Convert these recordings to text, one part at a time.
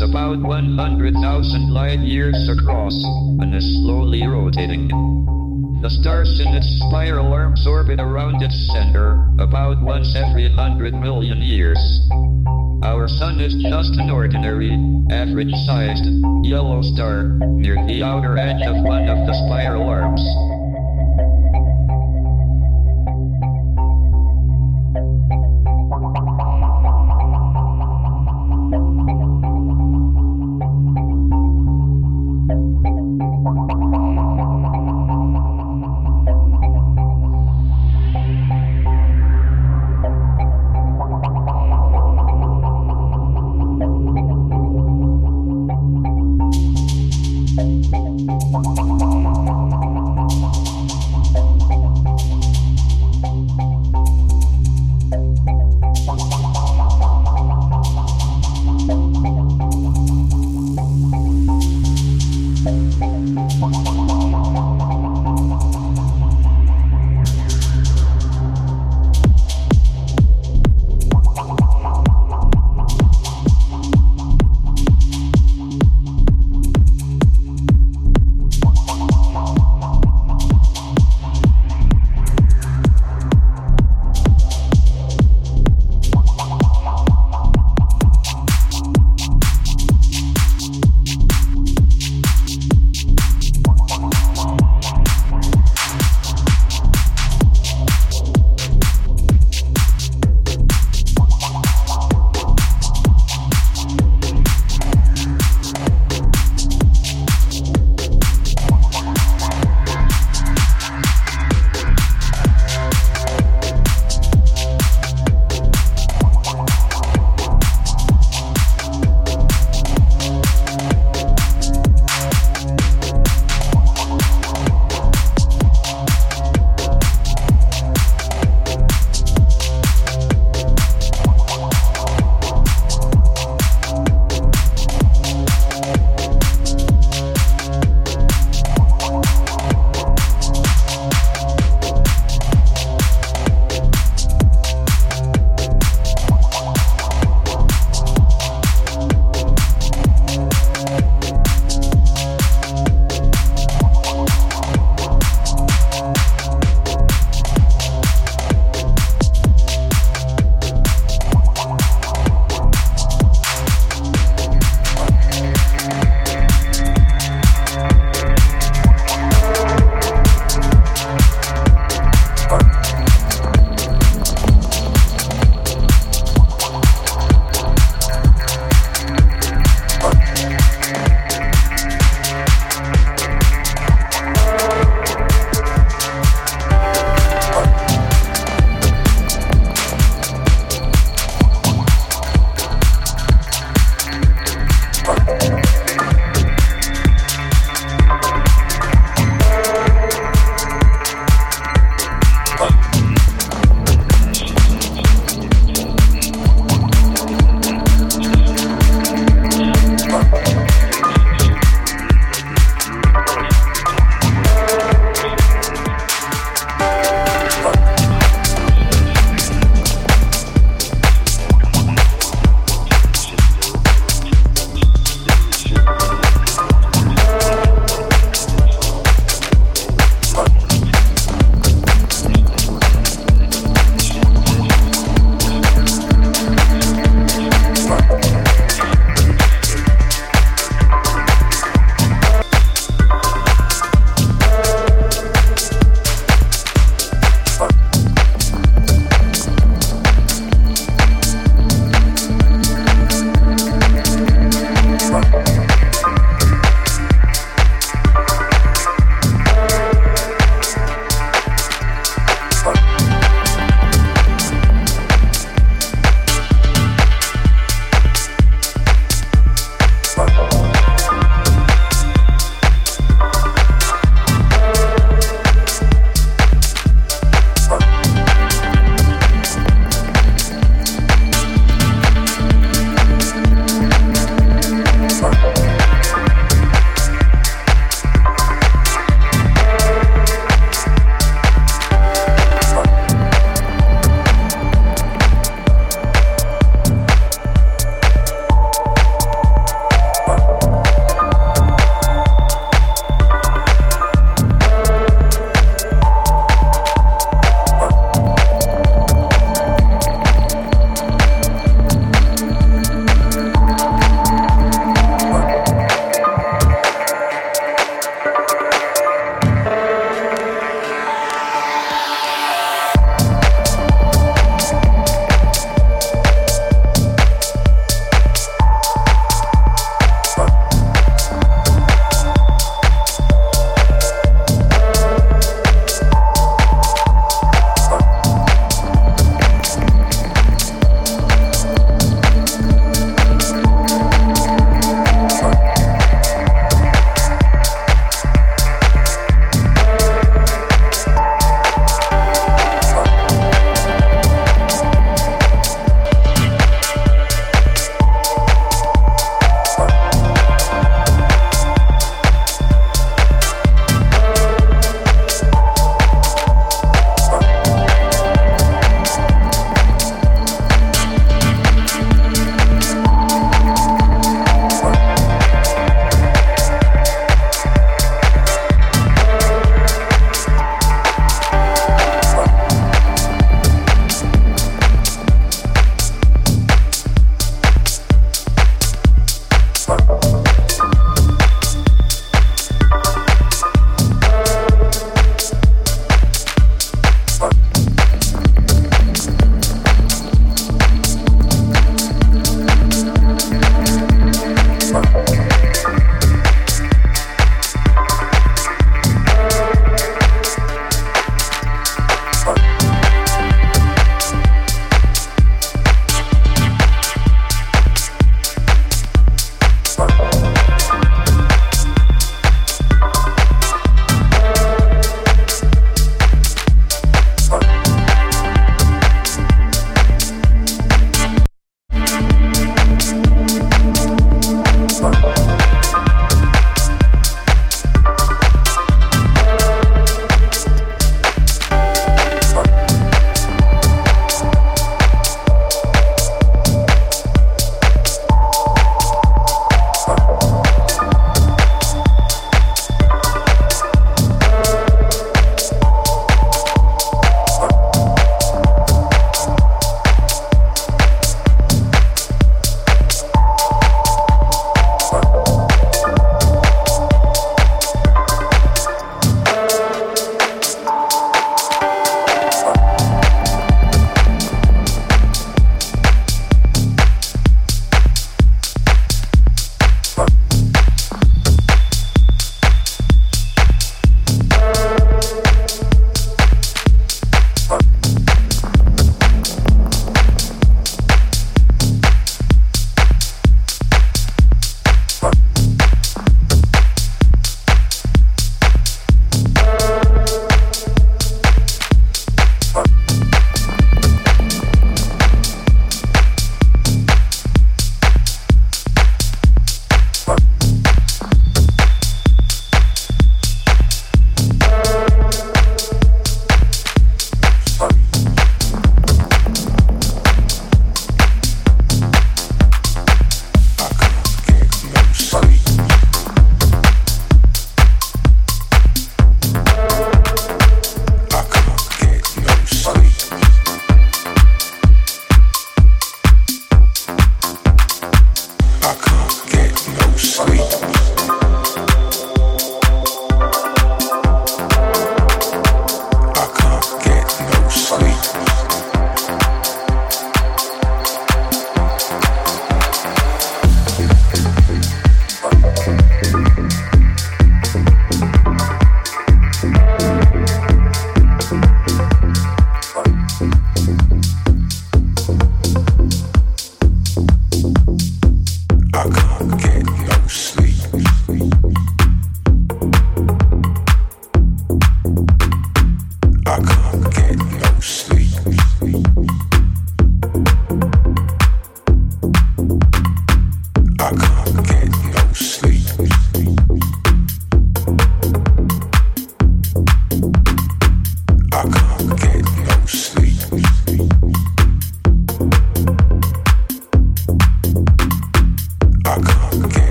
About 100,000 light years across, and is slowly rotating. The stars in its spiral arms orbit around its center, about once every 100 million years. Our sun is just an ordinary, average-sized, yellow star, near the outer edge of one of the spiral arms.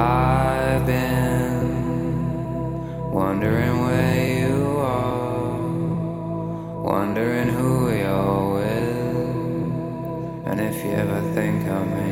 I've been wondering where you are, wondering who you're with, and if you ever think of me.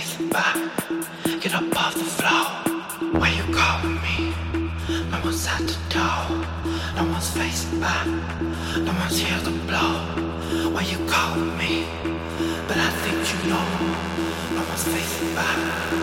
facing back, get up off the floor. Why you calling me? No one's at the door. No one's facing back, no one's here to blow. Why you calling me? But I think you know. No one's facing back.